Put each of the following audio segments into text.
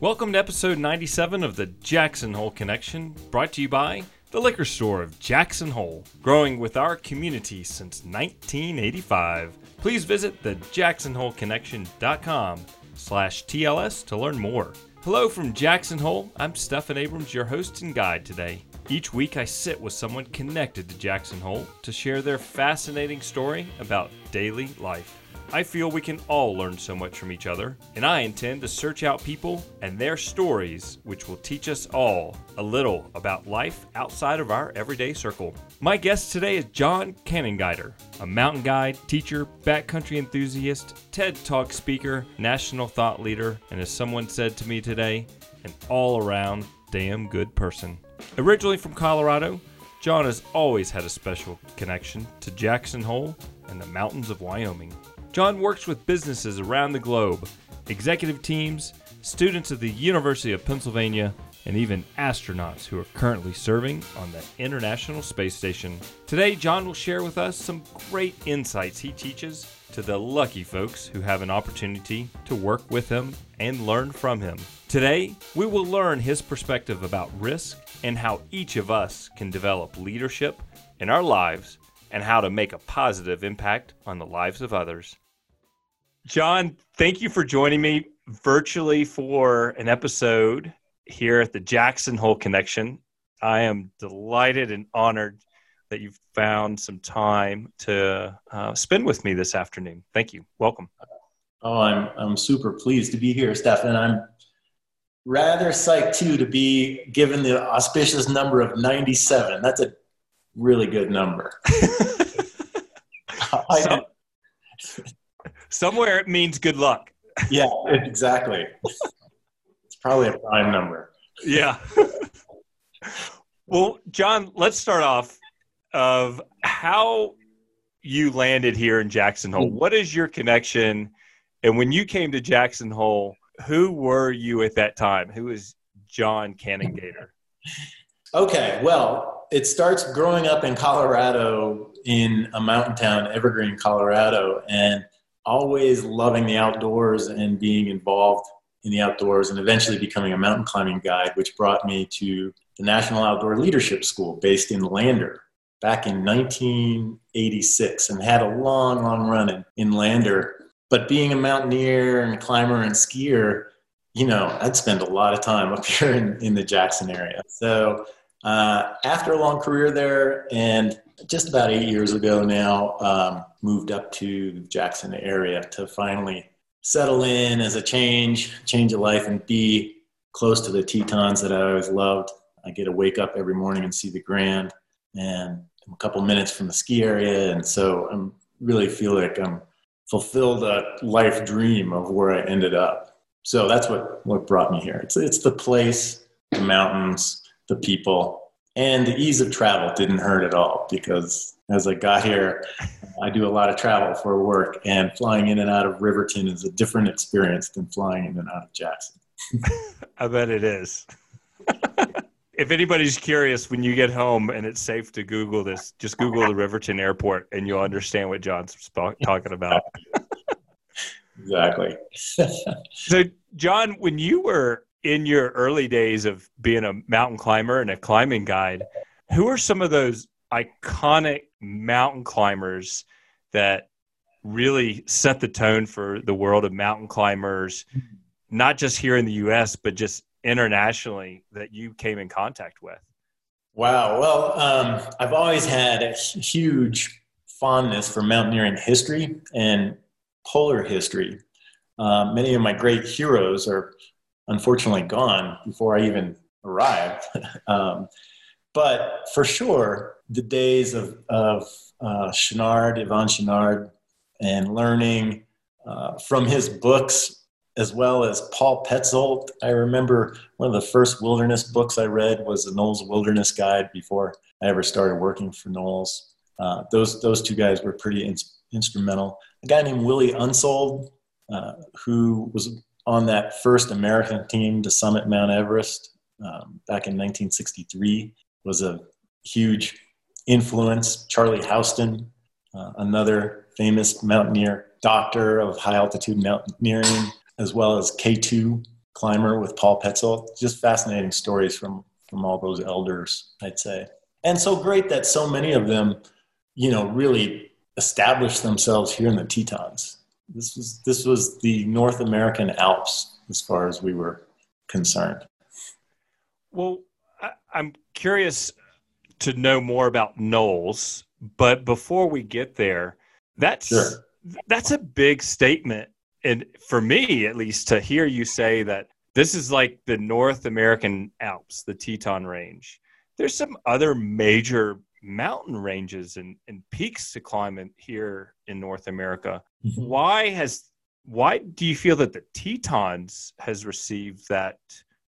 Welcome to episode 97 of the Jackson Hole Connection, brought to you by The Liquor Store of Jackson Hole, growing with our community since 1985. Please visit thejacksonholeconnection.com/TLS to learn more. Hello from Jackson Hole, I'm Stephan Abrams, your host and guide today. Each week I sit with someone connected to Jackson Hole to share their fascinating story about daily life. I feel we can all learn so much from each other, and I intend to search out people and their stories, which will teach us all a little about life outside of our everyday circle. My guest today is John Kanengieter, a mountain guide, teacher, backcountry enthusiast, TED Talk speaker, national thought leader, and as someone said to me today, an all-around damn good person. Originally from Colorado, John has always had a special connection to Jackson Hole and the mountains of Wyoming. John works with businesses around the globe, executive teams, students at the University of Pennsylvania, and even astronauts who are currently serving on the International Space Station. Today, John will share with us some great insights he teaches to the lucky folks who have an opportunity to work with him and learn from him. Today, we will learn his perspective about risk and how each of us can develop leadership in our lives and how to make a positive impact on the lives of others. John, thank you for joining me virtually for an episode here at the Jackson Hole Connection. I am delighted and honored that you've found some time to spend with me this afternoon. Thank you. Welcome. Oh, I'm super pleased to be here, Stephan. I'm rather psyched, too, to be given the auspicious number of 97. That's a really good number. Somewhere it means good luck. Yeah, exactly. It's probably a prime number. Yeah. Well, John, let's start off of how you landed here in Jackson Hole. What is your connection? And when you came to Jackson Hole, who were you at that time? Who is John Kanengieter? Okay, well, it starts growing up in Colorado in a mountain town, Evergreen, Colorado, and always loving the outdoors and being involved in the outdoors and eventually becoming a mountain climbing guide, which brought me to the National Outdoor Leadership School based in Lander back in 1986 and had a long, long run in Lander. But being a mountaineer and climber and skier, you know, I'd spend a lot of time up here in the Jackson area. So after a long career there, and just about 8 years ago now, moved up to the Jackson area to finally settle in as a change of life and be close to the Tetons that I always loved. I get to wake up every morning and see the Grand, and I'm a couple minutes from the ski area. And so I'm really feel like I'm fulfilled a life dream of where I ended up. So that's what brought me here. It's the place, the mountains, the people, and the ease of travel didn't hurt at all, because as I got here, I do a lot of travel for work, and flying in and out of Riverton is a different experience than flying in and out of Jackson. I bet it is. If anybody's curious, when you get home and it's safe to Google this, just Google the Riverton airport and you'll understand what John's talking about. Exactly. So John, when you were in your early days of being a mountain climber and a climbing guide, who are some of those iconic mountain climbers that really set the tone for the world of mountain climbers, not just here in the U.S., but just internationally, that you came in contact with? Wow. Well, I've always had a huge fondness for mountaineering history and polar history. Many of my great heroes are unfortunately gone before I even arrived. But for sure, the days of Chouinard, Yvon Chouinard, and learning from his books, as well as Paul Petzoldt. I remember one of the first wilderness books I read was the Knowles Wilderness Guide before I ever started working for Knowles. Those two guys were pretty instrumental. A guy named Willie Unsold, who was on that first American team to summit Mount Everest back in 1963, was a huge influence. Charlie Houston, another famous mountaineer, doctor of high altitude mountaineering, as well as K2 climber with Paul Petzoldt. Just fascinating stories from all those elders, I'd say. And so great that so many of them, you know, really established themselves here in the Tetons. This was the North American Alps as far as we were concerned. Well, I'm curious to know more about Knowles, but before we get there, that's a big statement. And for me, at least, to hear you say that this is like the North American Alps, the Teton Range. There's some other major mountain ranges and peaks to climb in, here in North America. Mm-hmm. Why do you feel that the Tetons has received that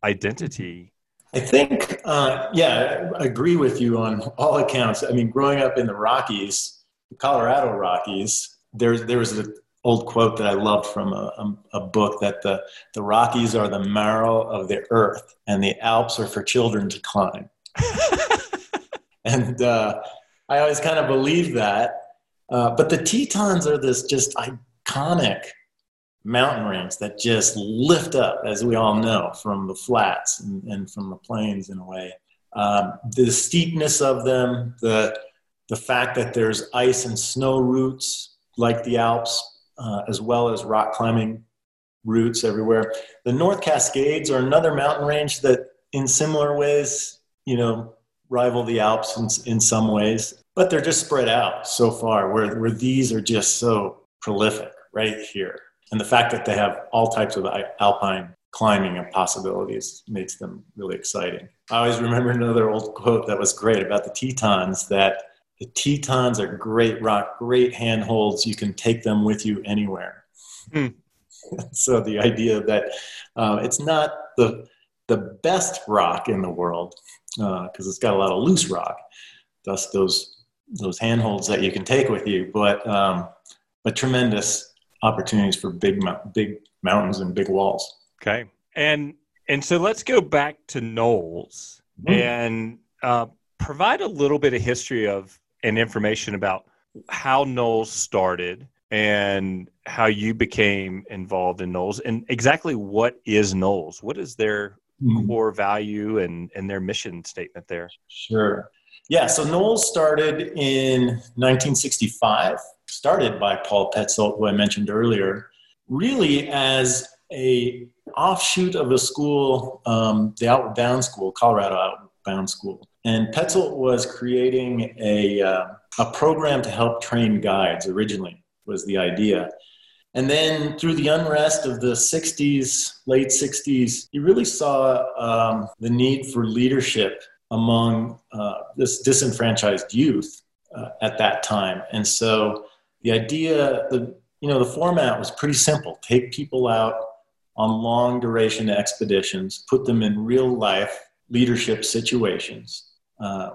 identity? I think, I agree with you on all accounts. I mean, growing up in the Rockies, the Colorado Rockies, there was an old quote that I loved from a book that the Rockies are the marrow of the earth and the Alps are for children to climb. And I always kind of believed that. But the Tetons are this just iconic mountain range that just lift up, as we all know, from the flats and from the plains in a way. The steepness of them, the fact that there's ice and snow routes like the Alps, as well as rock climbing routes everywhere. The North Cascades are another mountain range that in similar ways, you know, rival the Alps in some ways, but they're just spread out so far where these are just so prolific right here. And the fact that they have all types of alpine climbing and possibilities makes them really exciting. I always remember another old quote that was great about the Tetons, that the Tetons are great rock, great handholds. You can take them with you anywhere. Mm. So the idea that it's not the best rock in the world, because it's got a lot of loose rock, thus those handholds that you can take with you, but tremendous opportunities for big mountains and big walls. Okay, and so let's go back to Knowles. Mm-hmm. And provide a little bit of history of and information about how Knowles started and how you became involved in Knowles, and exactly what is Knowles? What is their core value and their mission statement there? Sure. Yeah, so Knowles started in 1965, started by Paul Petzoldt, who I mentioned earlier, really as a offshoot of a school, the Outward Bound School, Colorado Outward Bound School. And Petzoldt was creating a program to help train guides originally was the idea. And then through the unrest of the 60s, late 60s, he really saw the need for leadership among this disenfranchised youth at that time. And so the idea, the format was pretty simple. Take people out on long duration expeditions, put them in real life leadership situations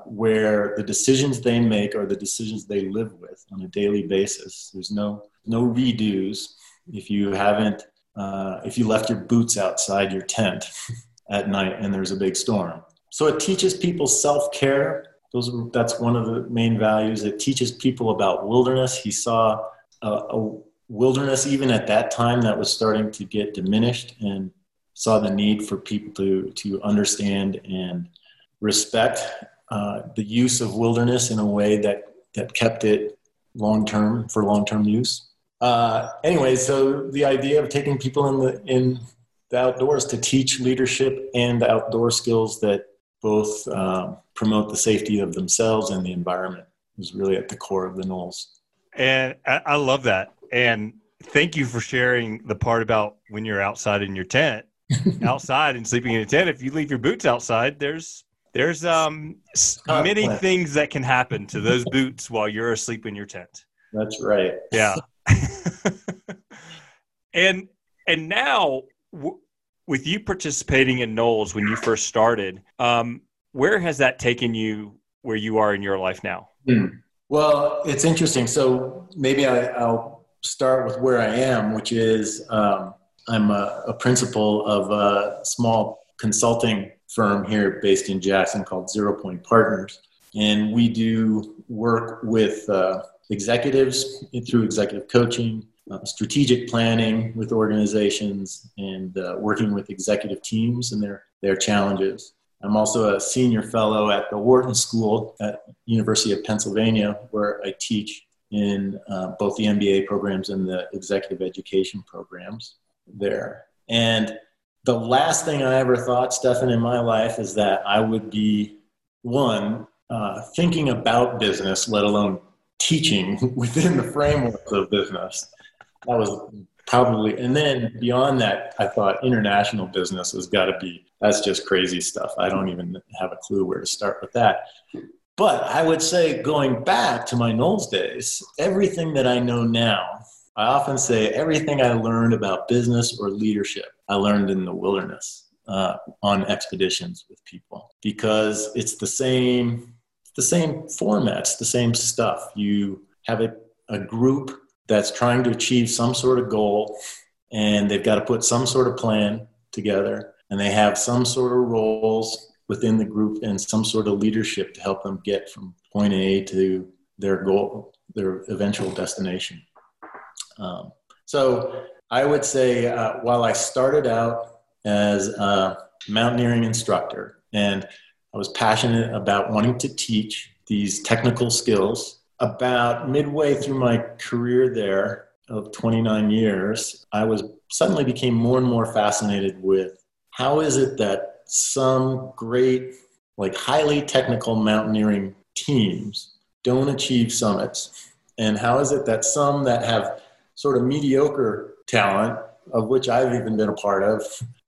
where the decisions they make are the decisions they live with on a daily basis. There's no redos if you haven't, if you left your boots outside your tent at night and there's a big storm. So it teaches people self-care. That's one of the main values. It teaches people about wilderness. He saw a wilderness even at that time that was starting to get diminished, and saw the need for people to understand and respect the use of wilderness in a way that kept it long-term for long-term use. Anyway, so the idea of taking people in the outdoors to teach leadership and outdoor skills that both promote the safety of themselves and the environment is really at the core of the Knowles. And I love that. And thank you for sharing the part about when you're outside in your tent, outside and sleeping in a tent. If you leave your boots outside, there's many things that can happen to those boots while you're asleep in your tent. That's right. Yeah. And now with you participating in Knowles when you first started, where has that taken you where you are in your life now? Well, it's interesting. So maybe I'll start with where I am, which is I'm a principal of a small consulting firm here based in Jackson called 0 Point Partners. And we do work with executives through executive coaching strategic planning with organizations, and working with executive teams and their challenges. I'm also a senior fellow at the Wharton School at University of Pennsylvania, where I teach in both the MBA programs and the executive education programs there. And the last thing I ever thought, Stephan, in my life is that I would be, one, thinking about business, let alone teaching within the frameworks of business. That was probably, and then beyond that, I thought international business has got to be, that's just crazy stuff. I don't even have a clue where to start with that. But I would say, going back to my Knowles days, everything that I know now, I often say everything I learned about business or leadership, I learned in the wilderness on expeditions with people, because it's the same formats, the same stuff. You have a group that's trying to achieve some sort of goal, and they've got to put some sort of plan together, and they have some sort of roles within the group and some sort of leadership to help them get from point A to their goal, their eventual destination. So I would say while I started out as a mountaineering instructor, and I was passionate about wanting to teach these technical skills, about midway through my career there of 29 years, I was suddenly became more and more fascinated with how is it that some great, like highly technical mountaineering teams don't achieve summits? And how is it that some that have sort of mediocre talent, of which I've even been a part of,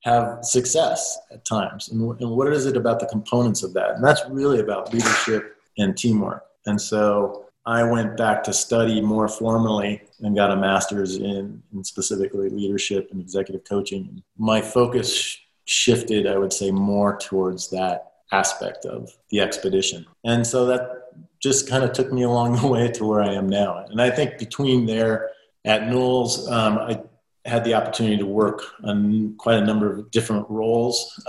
have success at times? And what is it about the components of that? And that's really about leadership and teamwork. And so I went back to study more formally and got a master's in specifically leadership and executive coaching. My focus shifted, I would say, more towards that aspect of the expedition. And so that just kind of took me along the way to where I am now. And I think between there at Knowles, I had the opportunity to work on quite a number of different roles,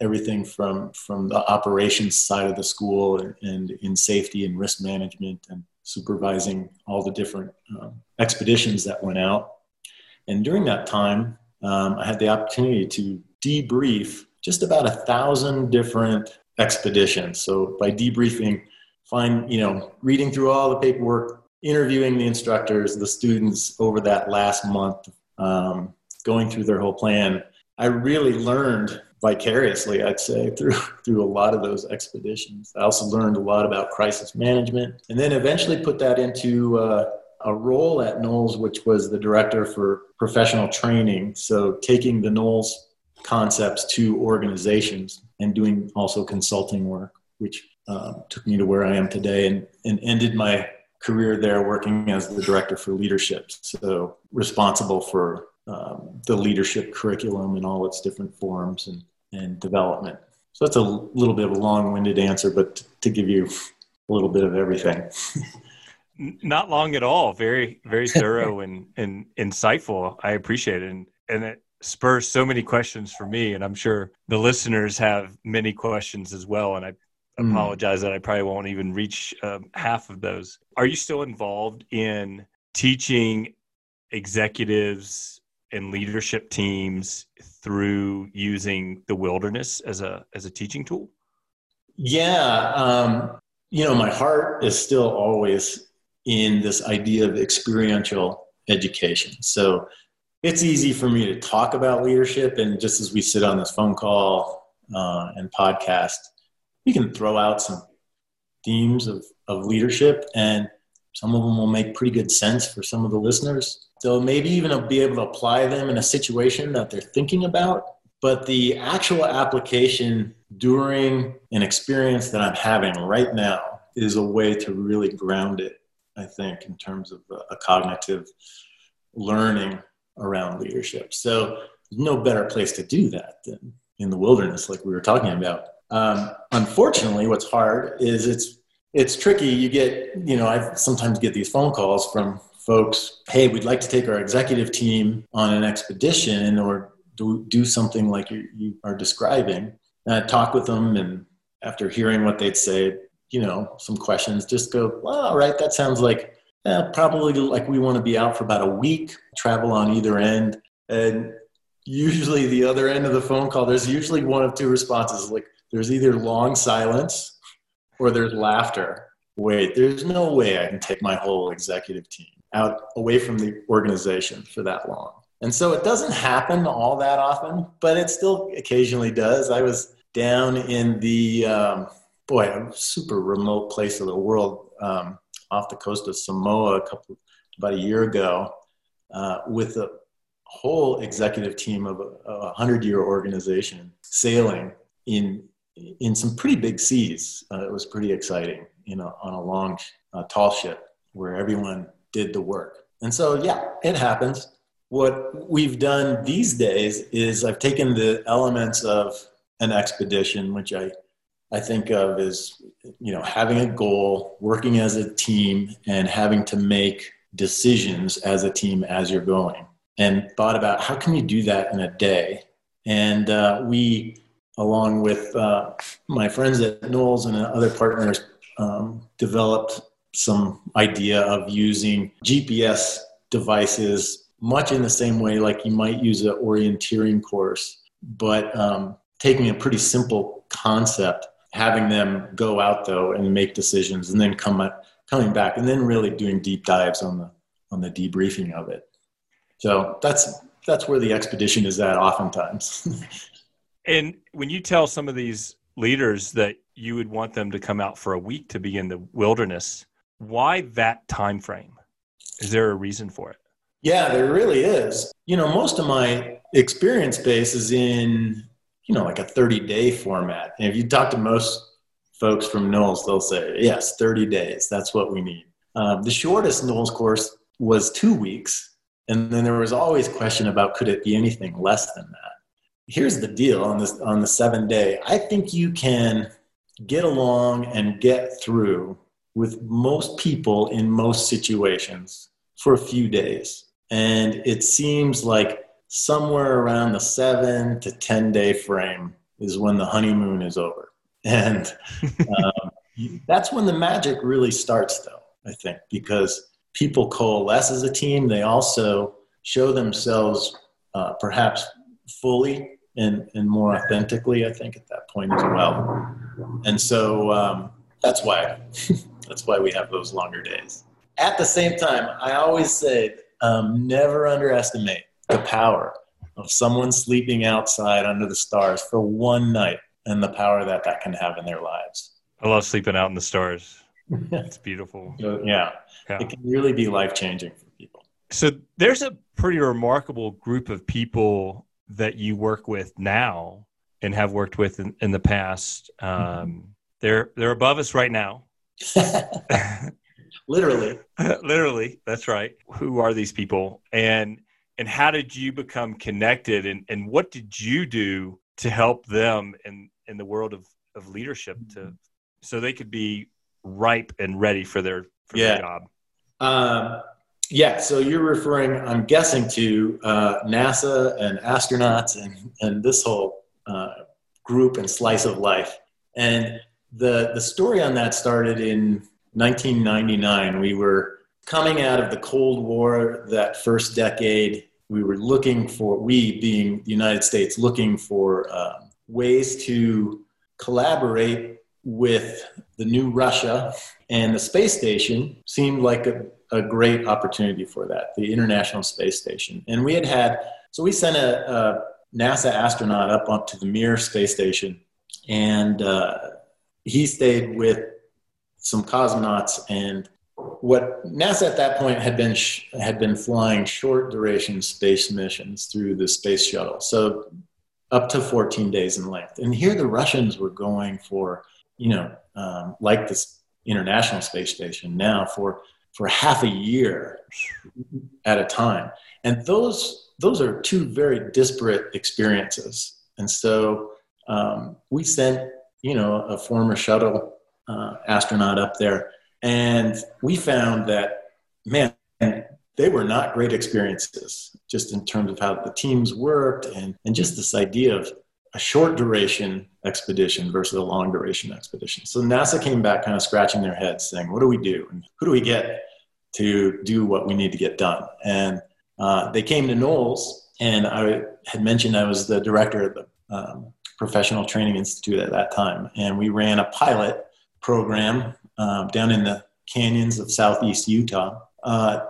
everything from the operations side of the school and in safety and risk management and supervising all the different expeditions that went out. And during that time, I had the opportunity to debrief just about 1,000 different expeditions. So by debriefing, reading through all the paperwork, interviewing the instructors, the students over that last month, going through their whole plan. I really learned vicariously, I'd say, through a lot of those expeditions. I also learned a lot about crisis management, and then eventually put that into a role at Knowles, which was the director for professional training. So taking the Knowles concepts to organizations and doing also consulting work, which took me to where I am today and ended my career there working as the director for leadership. So responsible for the leadership curriculum in all its different forms and development. So that's a little bit of a long-winded answer, but to give you a little bit of everything. Not long at all. Very, very thorough and insightful. I appreciate it. And it spurs so many questions for me. And I'm sure the listeners have many questions as well. And I apologize that I probably won't even reach half of those. Are you still involved in teaching executives and leadership teams through using the wilderness as a teaching tool? Yeah. My heart is still always in this idea of experiential education. So it's easy for me to talk about leadership. And just as we sit on this phone call and podcast, we can throw out some themes of leadership, and some of them will make pretty good sense for some of the listeners. So maybe even be able to apply them in a situation that they're thinking about. But the actual application during an experience that I'm having right now is a way to really ground it, I think, in terms of a cognitive learning around leadership. So no better place to do that than in the wilderness, like we were talking about. Unfortunately, what's hard is it's tricky. You get, I sometimes get these phone calls from folks, hey, we'd like to take our executive team on an expedition or do something like you are describing. And I talk with them, and after hearing what they'd say, some questions, just go, well, all right, that sounds like probably like we want to be out for about a week, travel on either end. And usually the other end of the phone call, there's usually one of two responses. Like there's either long silence or there's laughter. Wait, there's no way I can take my whole executive team out away from the organization for that long. And so it doesn't happen all that often, but it still occasionally does. I was down in the, a super remote place of the world, off the coast of Samoa about a year ago, with a whole executive team of a 100-year organization sailing in some pretty big seas. It was pretty exciting, on a long, tall ship where everyone did the work. And so, yeah, it happens. What we've done these days is I've taken the elements of an expedition, which I think of as, having a goal, working as a team, and having to make decisions as a team as you're going, and thought about how can you do that in a day? And we, along with my friends at Knowles and other partners, developed some idea of using GPS devices much in the same way like you might use an orienteering course, but taking a pretty simple concept, having them go out though and make decisions, and then coming back, and then really doing deep dives on the debriefing of it. So that's where the expedition is at oftentimes. And when you tell some of these leaders that you would want them to come out for a week to be in the wilderness, why that time frame? Is there a reason for it? Yeah, there really is. Most of my experience base is in, like a 30-day format. And if you talk to most folks from Knowles, they'll say, yes, 30 days. That's what we need. The shortest Knowles course was 2 weeks. And then there was always question about could it be anything less than that. Here's the deal on the 7-day. I think you can get along and get through with most people in most situations for a few days. And it seems like somewhere around the 7 to 10 day frame is when the honeymoon is over. And that's when the magic really starts though, I think, because people coalesce as a team. They also show themselves perhaps fully and more authentically, I think, at that point as well. And so that's why we have those longer days. At the same time, I always say never underestimate the power of someone sleeping outside under the stars for one night and the power that can have in their lives. I love sleeping out in the stars. It's beautiful. Yeah. It can really be life-changing for people. So there's a pretty remarkable group of people that you work with now and have worked with in the past. They're above us right now. Literally. That's right. Who are these people? And how did you become connected, and what did you do to help them in the world of leadership so they could be ripe and ready for their job? Yeah, so you're referring, I'm guessing, to NASA and astronauts and this whole group and slice of life. And the story on that started in 1999. We were coming out of the Cold War, that first decade. We were we being the United States, looking for ways to collaborate with the new Russia, and the space station seemed like a great opportunity for that, the International Space Station. And we sent a NASA astronaut up onto the Mir Space Station, and he stayed with some cosmonauts. And what NASA at that point had been flying short duration space missions through the space shuttle, so up to 14 days in length. And here the Russians were going for, like this International Space Station now, for half a year at a time. And those are two very disparate experiences. And so we sent, a former shuttle astronaut up there, and we found that, man, they were not great experiences, just in terms of how the teams worked and just this idea of a short duration expedition versus a long duration expedition. So NASA came back kind of scratching their heads saying, what do we do? And who do we get? to do what we need to get done. And they came to Knowles, and I had mentioned I was the director of the Professional Training Institute at that time. And we ran a pilot program down in the canyons of Southeast Utah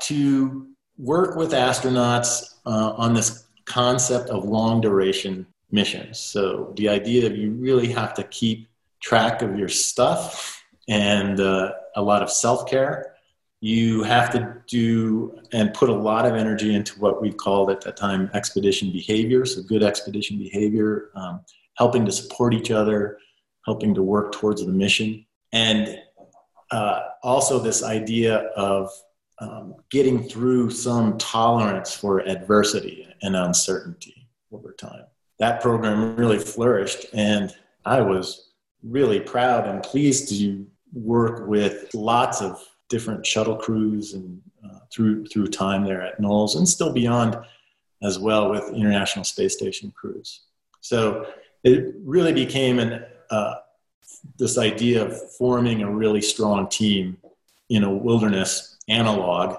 to work with astronauts on this concept of long duration missions. So the idea that you really have to keep track of your stuff and a lot of self-care. You have to do and put a lot of energy into what we called at that time expedition behavior. So good expedition behavior, helping to support each other, helping to work towards the mission. And also this idea of getting through some tolerance for adversity and uncertainty over time. That program really flourished, and I was really proud and pleased to work with lots of different shuttle crews and through time there at Knowles, and still beyond as well with International Space Station crews. So it really became this idea of forming a really strong team in a wilderness analog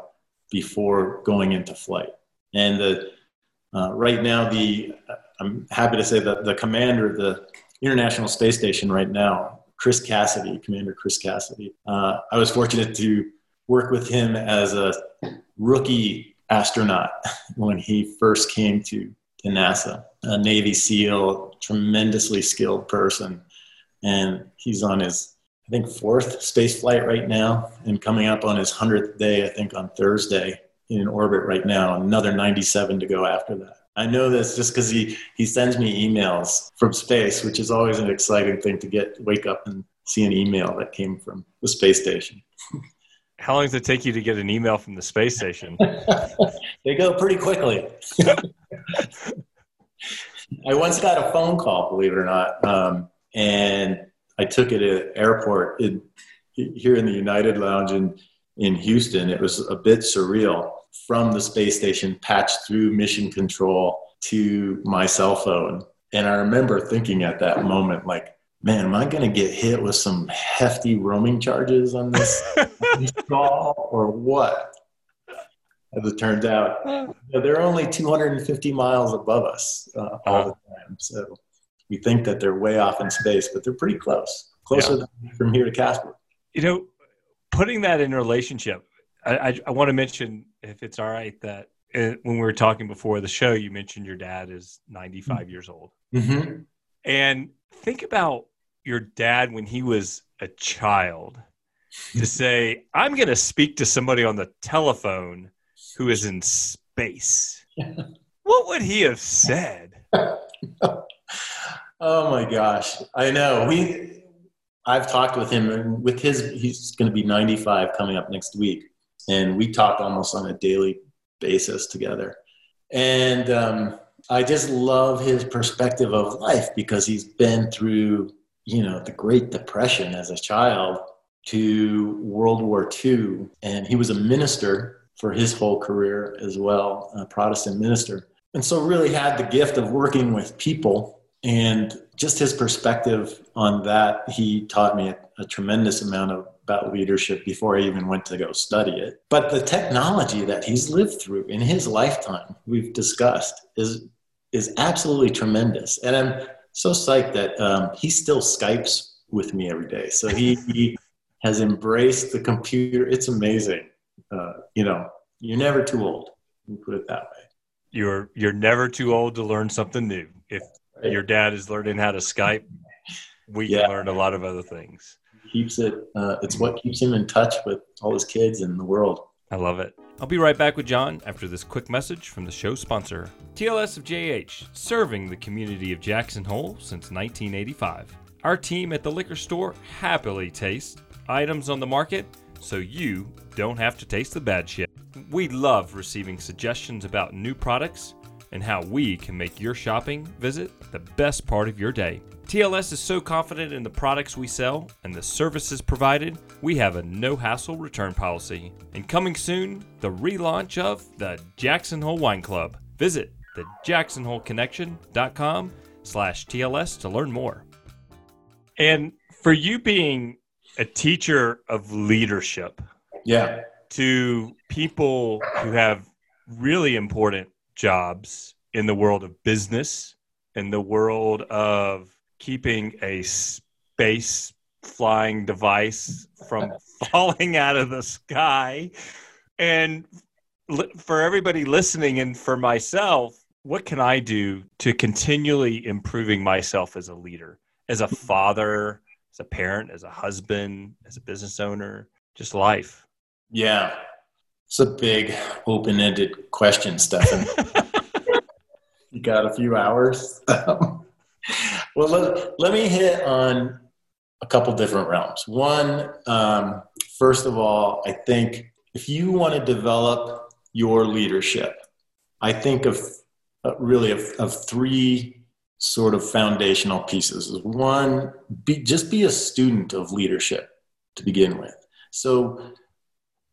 before going into flight. And right now, I'm happy to say that the commander of the International Space Station right now, Chris Cassidy, Commander Chris Cassidy. I was fortunate to work with him as a rookie astronaut when he first came to NASA. A Navy SEAL, tremendously skilled person. And he's on his, I think, 4th space flight right now, and coming up on his 100th day, I think on Thursday, in orbit right now, another 97 to go after that. I know this just because he sends me emails from space, which is always an exciting thing to wake up and see an email that came from the space station. How long does it take you to get an email from the space station? They go pretty quickly. I once got a phone call, believe it or not, and I took it at an airport here in the United Lounge in Houston. It was a bit surreal. From the space station, patched through mission control to my cell phone. And I remember thinking at that moment, like, man, am I going to get hit with some hefty roaming charges on this call or what? As it turned out, they're only 250 miles above us all the time. So we think that they're way off in space, but they're pretty close, closer than from here to Casper. You know, putting that in relationship, I want to mention, if it's all right, that when we were talking before the show, you mentioned your dad is 95 mm-hmm. years old. Mm-hmm. And think about your dad when he was a child to say, I'm going to speak to somebody on the telephone who is in space. What would he have said? Oh, my gosh. I know. I've talked with him, and he's going to be 95 coming up next week. And we talk almost on a daily basis together. And I just love his perspective of life, because he's been through, you know, the Great Depression as a child to World War II. And he was a minister for his whole career as well, a Protestant minister. And so really had the gift of working with people. And just his perspective on that, he taught me a tremendous amount about leadership before I even went to go study it. But the technology that he's lived through in his lifetime, we've discussed, is absolutely tremendous. And I'm so psyched that he still Skypes with me every day. So he has embraced the computer. It's amazing. You know, you're never too old. We put it that way. You're never too old to learn something new. If your dad is learning how to Skype, we can learn a lot of other things. Keeps it. It's what keeps him in touch with all his kids and the world. I love it. I'll be right back with John after this quick message from the show sponsor, TLS of JH, serving the community of Jackson Hole since 1985. Our team at the liquor store happily tastes items on the market so you don't have to taste the bad shit. We love receiving suggestions about new products and how we can make your shopping visit the best part of your day. TLS is so confident in the products we sell and the services provided, we have a no-hassle return policy. And coming soon, the relaunch of the Jackson Hole Wine Club. Visit thejacksonholeconnection.com/TLS to learn more. And for you being a teacher of leadership, to people who have really important jobs in the world of business, in the world of keeping a space flying device from falling out of the sky. And for everybody listening and for myself, what can I do to continually improving myself as a leader, as a father, as a parent, as a husband, as a business owner, just life? Yeah. It's a big open-ended question, Stephan. You got a few hours. Well, let me hit on a couple different realms. One, first of all, I think if you want to develop your leadership, I think of really of three sort of foundational pieces. One, just be a student of leadership to begin with. So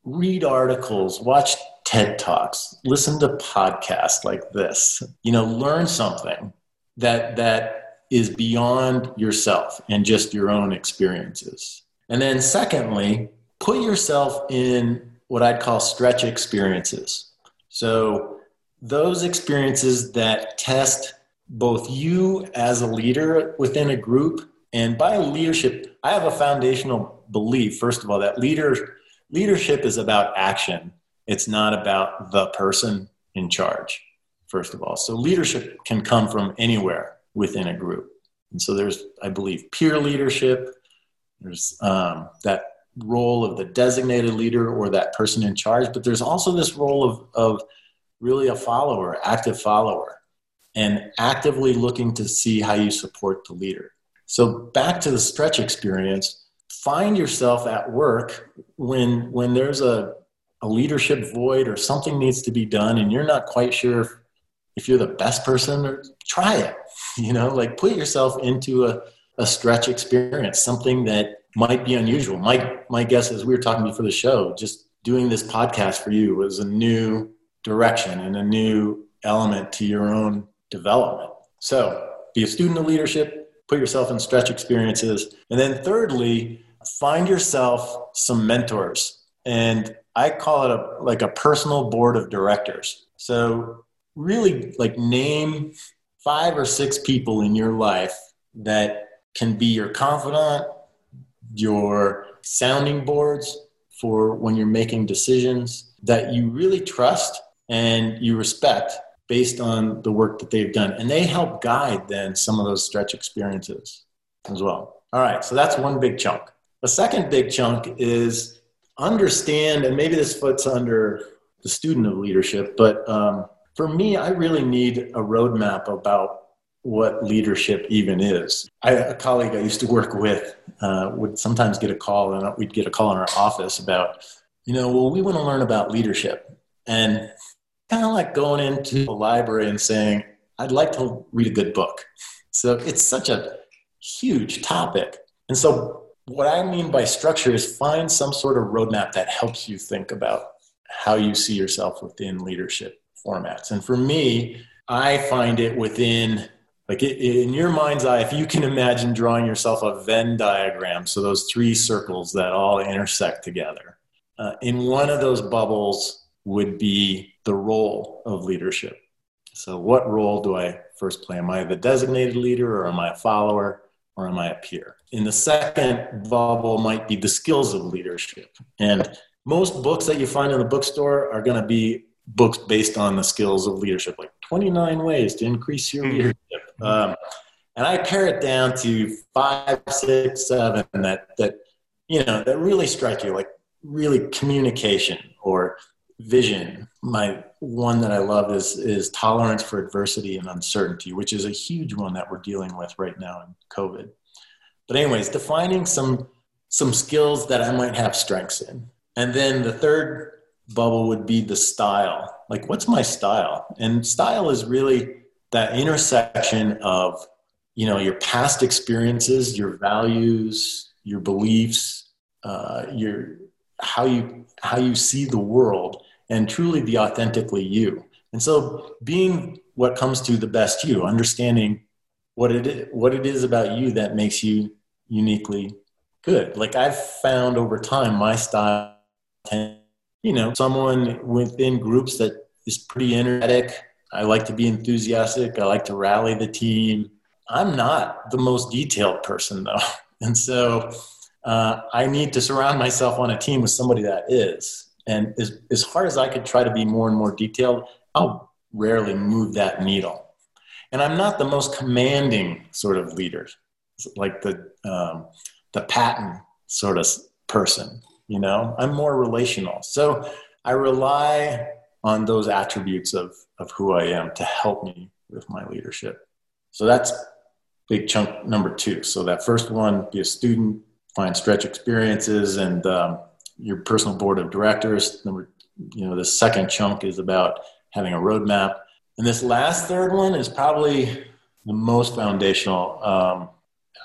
read articles, watch TED Talks, listen to podcasts like this, learn something that is beyond yourself and just your own experiences. And then secondly, put yourself in what I'd call stretch experiences. So those experiences that test both you as a leader within a group, and by leadership, I have a foundational belief, first of all, that leadership is about action. It's not about the person in charge, first of all. So leadership can come from anywhere within a group. And so there's, I believe, peer leadership. There's that role of the designated leader or that person in charge, but there's also this role of really a follower, active follower, and actively looking to see how you support the leader. So back to the stretch experience, find yourself at work when there's a leadership void or something needs to be done and you're not quite sure if you're the best person, or try it, put yourself into a stretch experience, something that might be unusual. My guess is, we were talking before the show, just doing this podcast for you was a new direction and a new element to your own development. So be a student of leadership, put yourself in stretch experiences. And then thirdly, find yourself some mentors. And I call it a personal board of directors. So really name 5 or 6 people in your life that can be your confidant, your sounding boards for when you're making decisions, that you really trust and you respect based on the work that they've done. And they help guide then some of those stretch experiences as well. All right, so that's one big chunk. The second big chunk is understand, and maybe this fits under the student of leadership, but for me, I really need a roadmap about what leadership even is. A colleague I used to work with would sometimes get a call, and we'd get a call in our office about, we want to learn about leadership. And kind of like going into the library and saying, I'd like to read a good book. So it's such a huge topic. And so what I mean by structure is find some sort of roadmap that helps you think about how you see yourself within leadership formats. And for me, I find it within... in your mind's eye, if you can imagine drawing yourself a Venn diagram, so those 3 circles that all intersect together, in one of those bubbles would be the role of leadership. So what role do I first play? Am I the designated leader, or am I a follower, or am I a peer? In the second bubble might be the skills of leadership. And most books that you find in the bookstore are going to be books based on the skills of leadership, like 29 ways to increase your leadership. And I pare it down to 5, 6, 7 that really strike you, like really communication or vision. My one that I love is tolerance for adversity and uncertainty, which is a huge one that we're dealing with right now in COVID. But anyways, defining some skills that I might have strengths in. And then the third bubble would be the style. Like, what's my style? And style is really that intersection of, your past experiences, your values, your beliefs, how you see the world, and truly the authentically you. And so being what comes to the best you, understanding what it is about you that makes you uniquely good. Like, I've found over time my style you know, someone within groups that is pretty energetic. I like to be enthusiastic. I like to rally the team. I'm not the most detailed person, though. And so I need to surround myself on a team with somebody that is. And as hard as I could try to be more and more detailed, I'll rarely move that needle. And I'm not the most commanding sort of leader, like the Patton sort of person, you know. I'm more relational. So I rely on those attributes of who I am to help me with my leadership. So that's big chunk number two. So that first one, be a student, find stretch experiences, and your personal board of directors. Number, you know, the second chunk is about having a roadmap. And this last third one is probably the most foundational.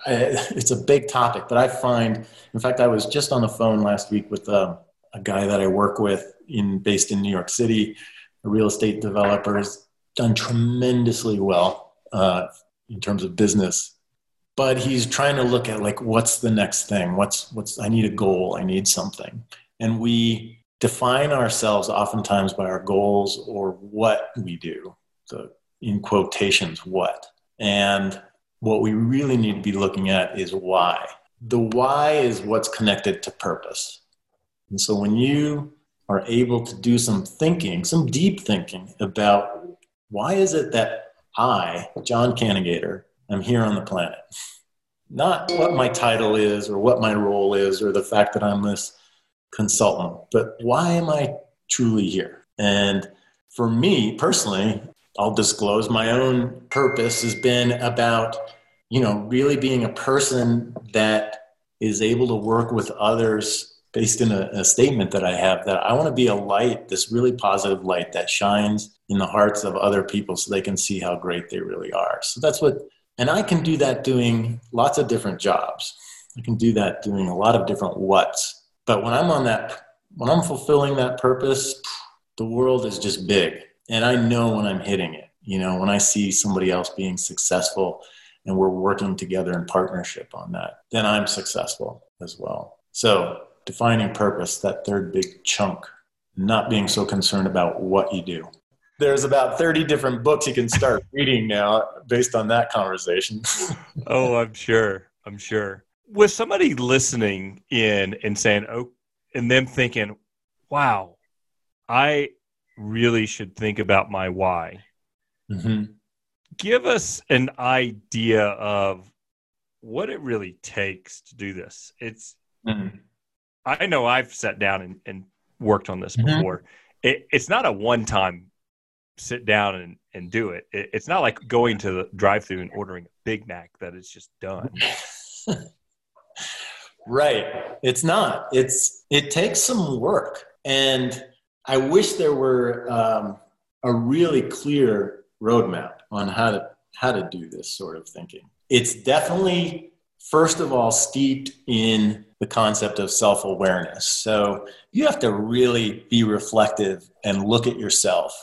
It's a big topic, but I find, in fact, I was just on the phone last week with a guy that I work with based in New York City, a real estate developer, has done tremendously well in terms of business, but he's trying to look at like, what's the next thing? I need a goal. I need something. And we define ourselves oftentimes by our goals or what we do. So in quotations, what, and what we really need to be looking at is why. The why is what's connected to purpose. And so when you are able to do some thinking, some deep thinking about why is it that I, John Kanengieter, am here on the planet? Not what my title is or what my role is or the fact that I'm this consultant, but why am I truly here? And for me personally, I'll disclose my own purpose has been about, you know, really being a person that is able to work with others based in a statement that I have that I want to be a light, this really positive light that shines in the hearts of other people so they can see how great they really are. So that's what, and I can do that doing lots of different jobs. I can do that doing a lot of different whats. But when I'm on that, when I'm fulfilling that purpose, the world is just big. And I know when I'm hitting it, you know, when I see somebody else being successful and we're working together in partnership on that, then I'm successful as well. So defining purpose, that third big chunk, not being so concerned about what you do. There's about 30 different books you can start reading now based on that conversation. Oh, I'm sure. With somebody listening in and saying, oh, and them thinking, wow, I really should think about my why. Mm-hmm. Give us an idea of what it really takes to do this. It's, mm-hmm. I know I've sat down and worked on this mm-hmm. before. It's not a one-time sit down and do it. It's not like going to the drive-thru and ordering a Big Mac that it's just done. Right. It's not. It takes some work. And I wish there were a really clear roadmap on how to do this sort of thinking. It's definitely, first of all, steeped in the concept of self-awareness. So you have to really be reflective and look at yourself,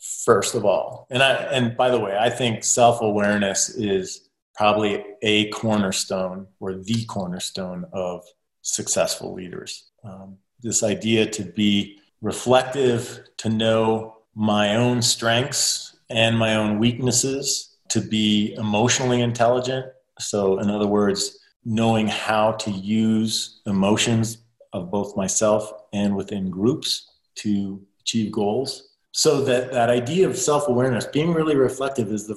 first of all. And by the way, I think self-awareness is probably a cornerstone or the cornerstone of successful leaders. This idea to be reflective, to know my own strengths and my own weaknesses, to be emotionally intelligent. So in other words, knowing how to use emotions of both myself and within groups to achieve goals. So that idea of self-awareness, being really reflective is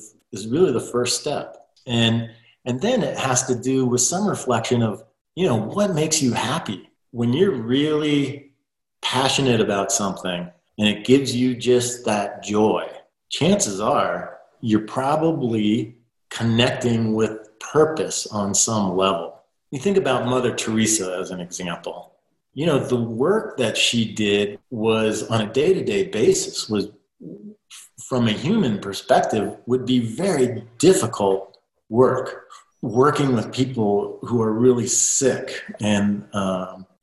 really the first step. And then it has to do with some reflection of, you know, what makes you happy? When you're really passionate about something and it gives you just that joy, chances are you're probably connecting with purpose on some level. You think about Mother Teresa as an example. You know, the work that she did was on a day-to-day basis was, from a human perspective, would be very difficult work. Working with people who are really sick and,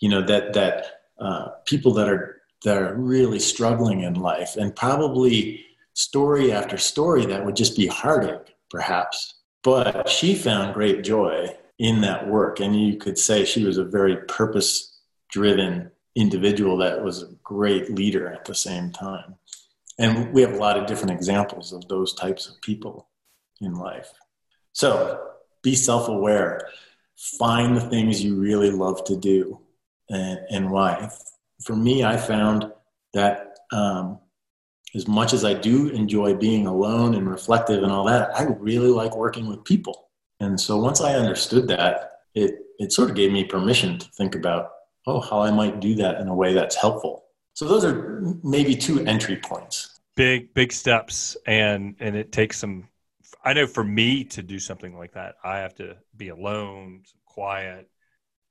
you know, people that are really struggling in life, and probably story after story that would just be heartache, perhaps. But she found great joy in that work, and you could say she was a very purpose-driven individual that was great leader at the same time. And we have a lot of different examples of those types of people in life. So be self-aware. Find the things you really love to do and why. For me, I found that as much as I do enjoy being alone and reflective and all that, I really like working with people. And so once I understood that, it sort of gave me permission to think about, how I might do that in a way that's helpful. So those are maybe two entry points. Big steps. And it takes some, I know for me to do something like that, I have to be alone, quiet,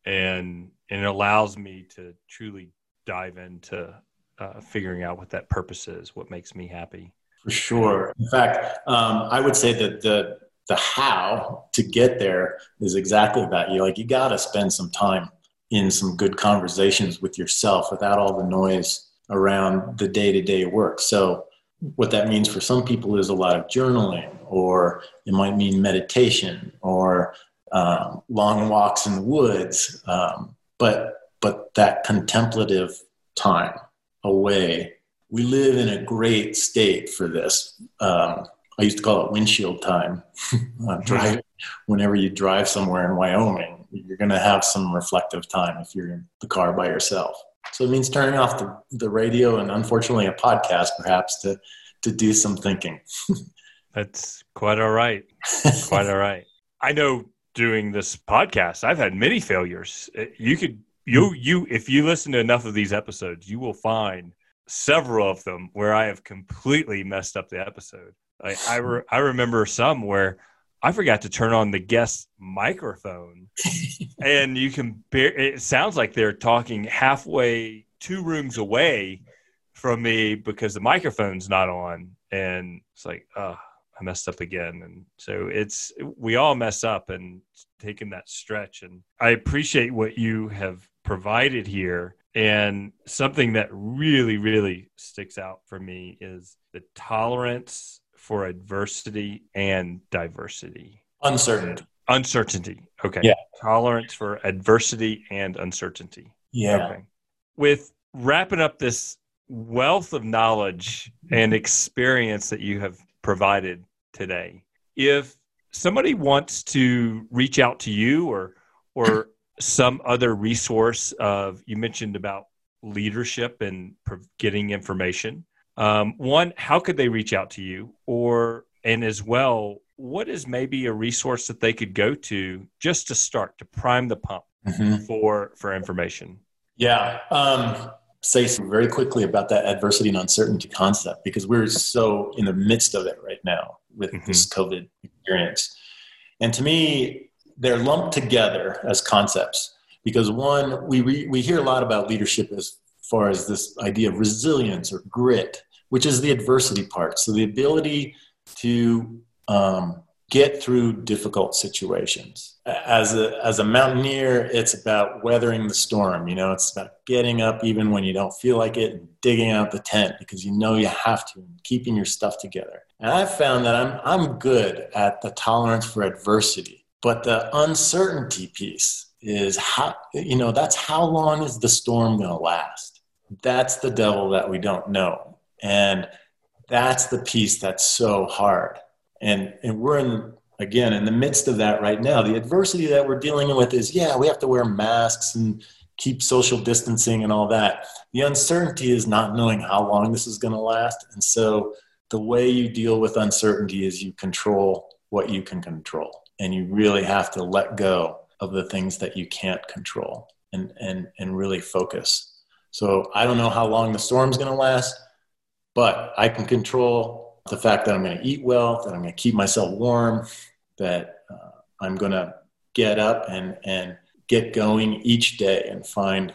and it allows me to truly dive into figuring out what that purpose is, what makes me happy. For sure. In fact, I would say that the how to get there is exactly that. You got to spend some time in some good conversations with yourself without all the noise around the day-to-day work. So what that means for some people is a lot of journaling, or it might mean meditation or long walks in the woods. But that contemplative time away, we live in a great state for this. I used to call it windshield time. Whenever you drive somewhere in Wyoming, you're going to have some reflective time if you're in the car by yourself. So it means turning off the radio and, unfortunately, a podcast perhaps to do some thinking. That's quite all right. Quite all right. I know doing this podcast, I've had many failures. If you listen to enough of these episodes, you will find several of them where I have completely messed up the episode. I remember some where I forgot to turn on the guest microphone, and it sounds like they're talking halfway, two rooms away from me because the microphone's not on, and it's like, I messed up again. And so we all mess up, and taking that stretch. And I appreciate what you have provided here. And something that really, really sticks out for me is the tolerance for adversity and diversity. Uncertainty. Okay. Yeah. Tolerance for adversity and uncertainty. Yeah. Okay. With wrapping up this wealth of knowledge and experience that you have provided today, if somebody wants to reach out to you or some other resource of, you mentioned about leadership and getting information. One, how could they reach out to you? And as well, what is maybe a resource that they could go to just to start to prime the pump for information? Yeah. Say something very quickly about that adversity and uncertainty concept, because we're so in the midst of it right now with this COVID experience. And to me, they're lumped together as concepts because one, we hear a lot about leadership as far as this idea of resilience or grit, which is the adversity part. So the ability to get through difficult situations. As a mountaineer, it's about weathering the storm. It's about getting up even when you don't feel like it and digging out the tent because you have to, and keeping your stuff together. And I've found that I'm good at the tolerance for adversity, but the uncertainty piece is that's how long is the storm going to last? That's the devil that we don't know. And that's the piece that's so hard. And we're in the midst of that right now. The adversity that we're dealing with is, we have to wear masks and keep social distancing and all that. The uncertainty is not knowing how long this is going to last. And so the way you deal with uncertainty is you control what you can control. And you really have to let go of the things that you can't control and really focus. So I don't know how long the storm's going to last, but I can control the fact that I'm going to eat well, that I'm going to keep myself warm, that I'm going to get up and get going each day and find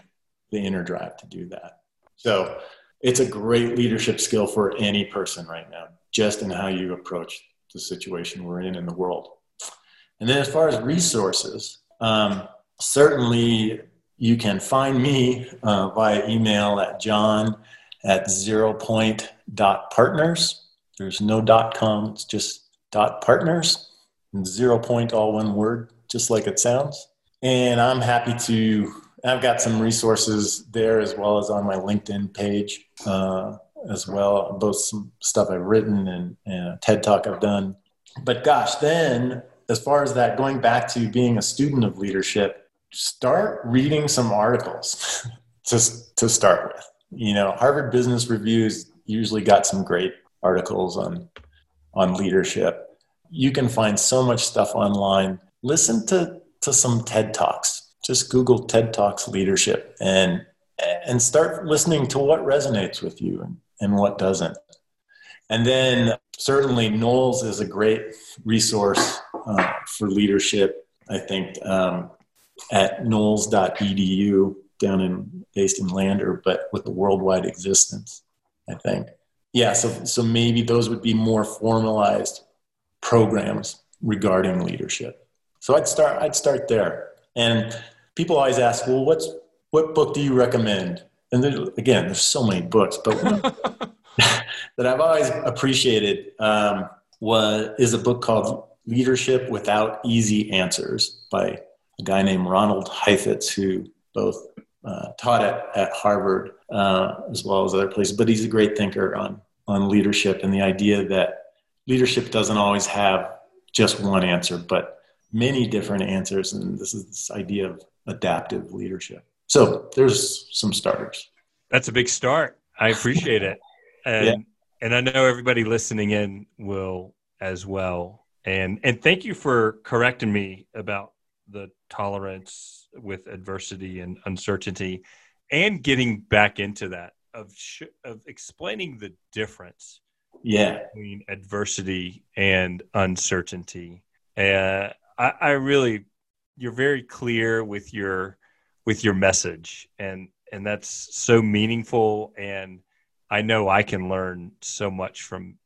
the inner drive to do that. So it's a great leadership skill for any person right now, just in how you approach the situation we're in the world. And then as far as resources, certainly you can find me via email at john@zeropoint.partners. There's no .com, it's just .partners, and 0 point, all one word, just like it sounds. And I'm happy to I've got some resources there as well as on my LinkedIn page as well, both some stuff I've written and a TED Talk I've done. But gosh, then as far as that, going back to being a student of leadership, start reading some articles to start with. You know, Harvard Business Review's usually got some great articles on leadership. You can find so much stuff online. Listen to some TED Talks. Just Google TED Talks leadership and start listening to what resonates with you and what doesn't. And then certainly Knowles is a great resource for leadership. I think at knowles.edu based in Lander, but with a worldwide existence, I think. Yeah, so maybe those would be more formalized programs regarding leadership. So I'd start there. And people always ask, well, what book do you recommend? And again, there's so many books, but one that I've always appreciated is a book called Leadership Without Easy Answers by a guy named Ronald Heifetz, who both taught at Harvard as well as other places. But he's a great thinker on leadership and the idea that leadership doesn't always have just one answer, but many different answers. And this is this idea of adaptive leadership. So there's some starters. That's a big start. I appreciate it. And I know everybody listening in will as well. And thank you for correcting me about the tolerance with adversity and uncertainty, and getting back into that of explaining the difference between adversity and uncertainty. I really, you're very clear with your message, and that's so meaningful. And I know I can learn so much from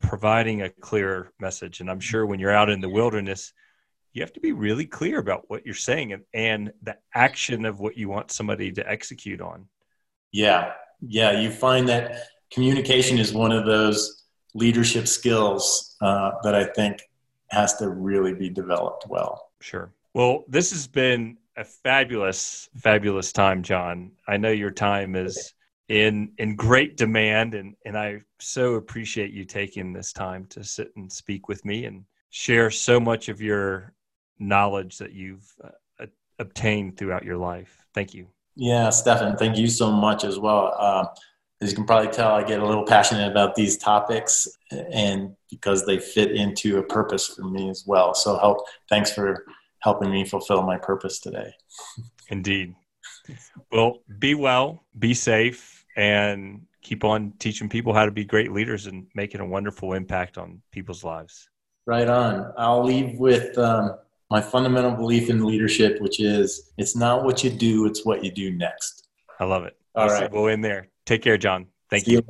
providing a clear message. And I'm sure when you're out in the wilderness, you have to be really clear about what you're saying and the action of what you want somebody to execute on. Yeah. Yeah. You find that communication is one of those leadership skills that I think has to really be developed well. Sure. Well, this has been a fabulous, fabulous time, John. I know your time is in great demand, and I so appreciate you taking this time to sit and speak with me and share so much of your knowledge that you've obtained throughout your life. Thank you. Yeah, Stephan, thank you so much as well. As you can probably tell, I get a little passionate about these topics, and because they fit into a purpose for me as well. So thanks for helping me fulfill my purpose today. Indeed. Well, be well, be safe, and keep on teaching people how to be great leaders and making a wonderful impact on people's lives. Right on. I'll leave with my fundamental belief in leadership, which is it's not what you do, it's what you do next. I love it. All right. We'll end there. Take care, John. Thank you.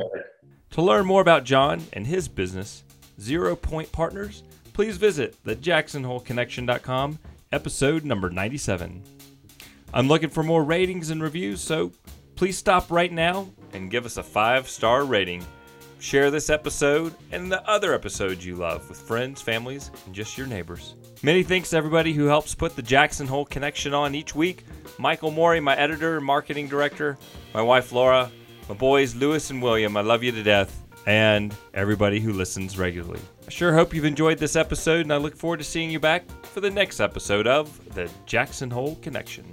To learn more about John and his business, Zero Point Partners, please visit thejacksonholeconnection.com, episode number 97. I'm looking for more ratings and reviews, so please stop right now and give us a 5-star rating. Share this episode and the other episodes you love with friends, families, and just your neighbors. Many thanks to everybody who helps put the Jackson Hole Connection on each week. Michael Moeri, my editor and marketing director, my wife Laura, my boys Lewis and William, I love you to death, and everybody who listens regularly. I sure hope you've enjoyed this episode, and I look forward to seeing you back for the next episode of the Jackson Hole Connection.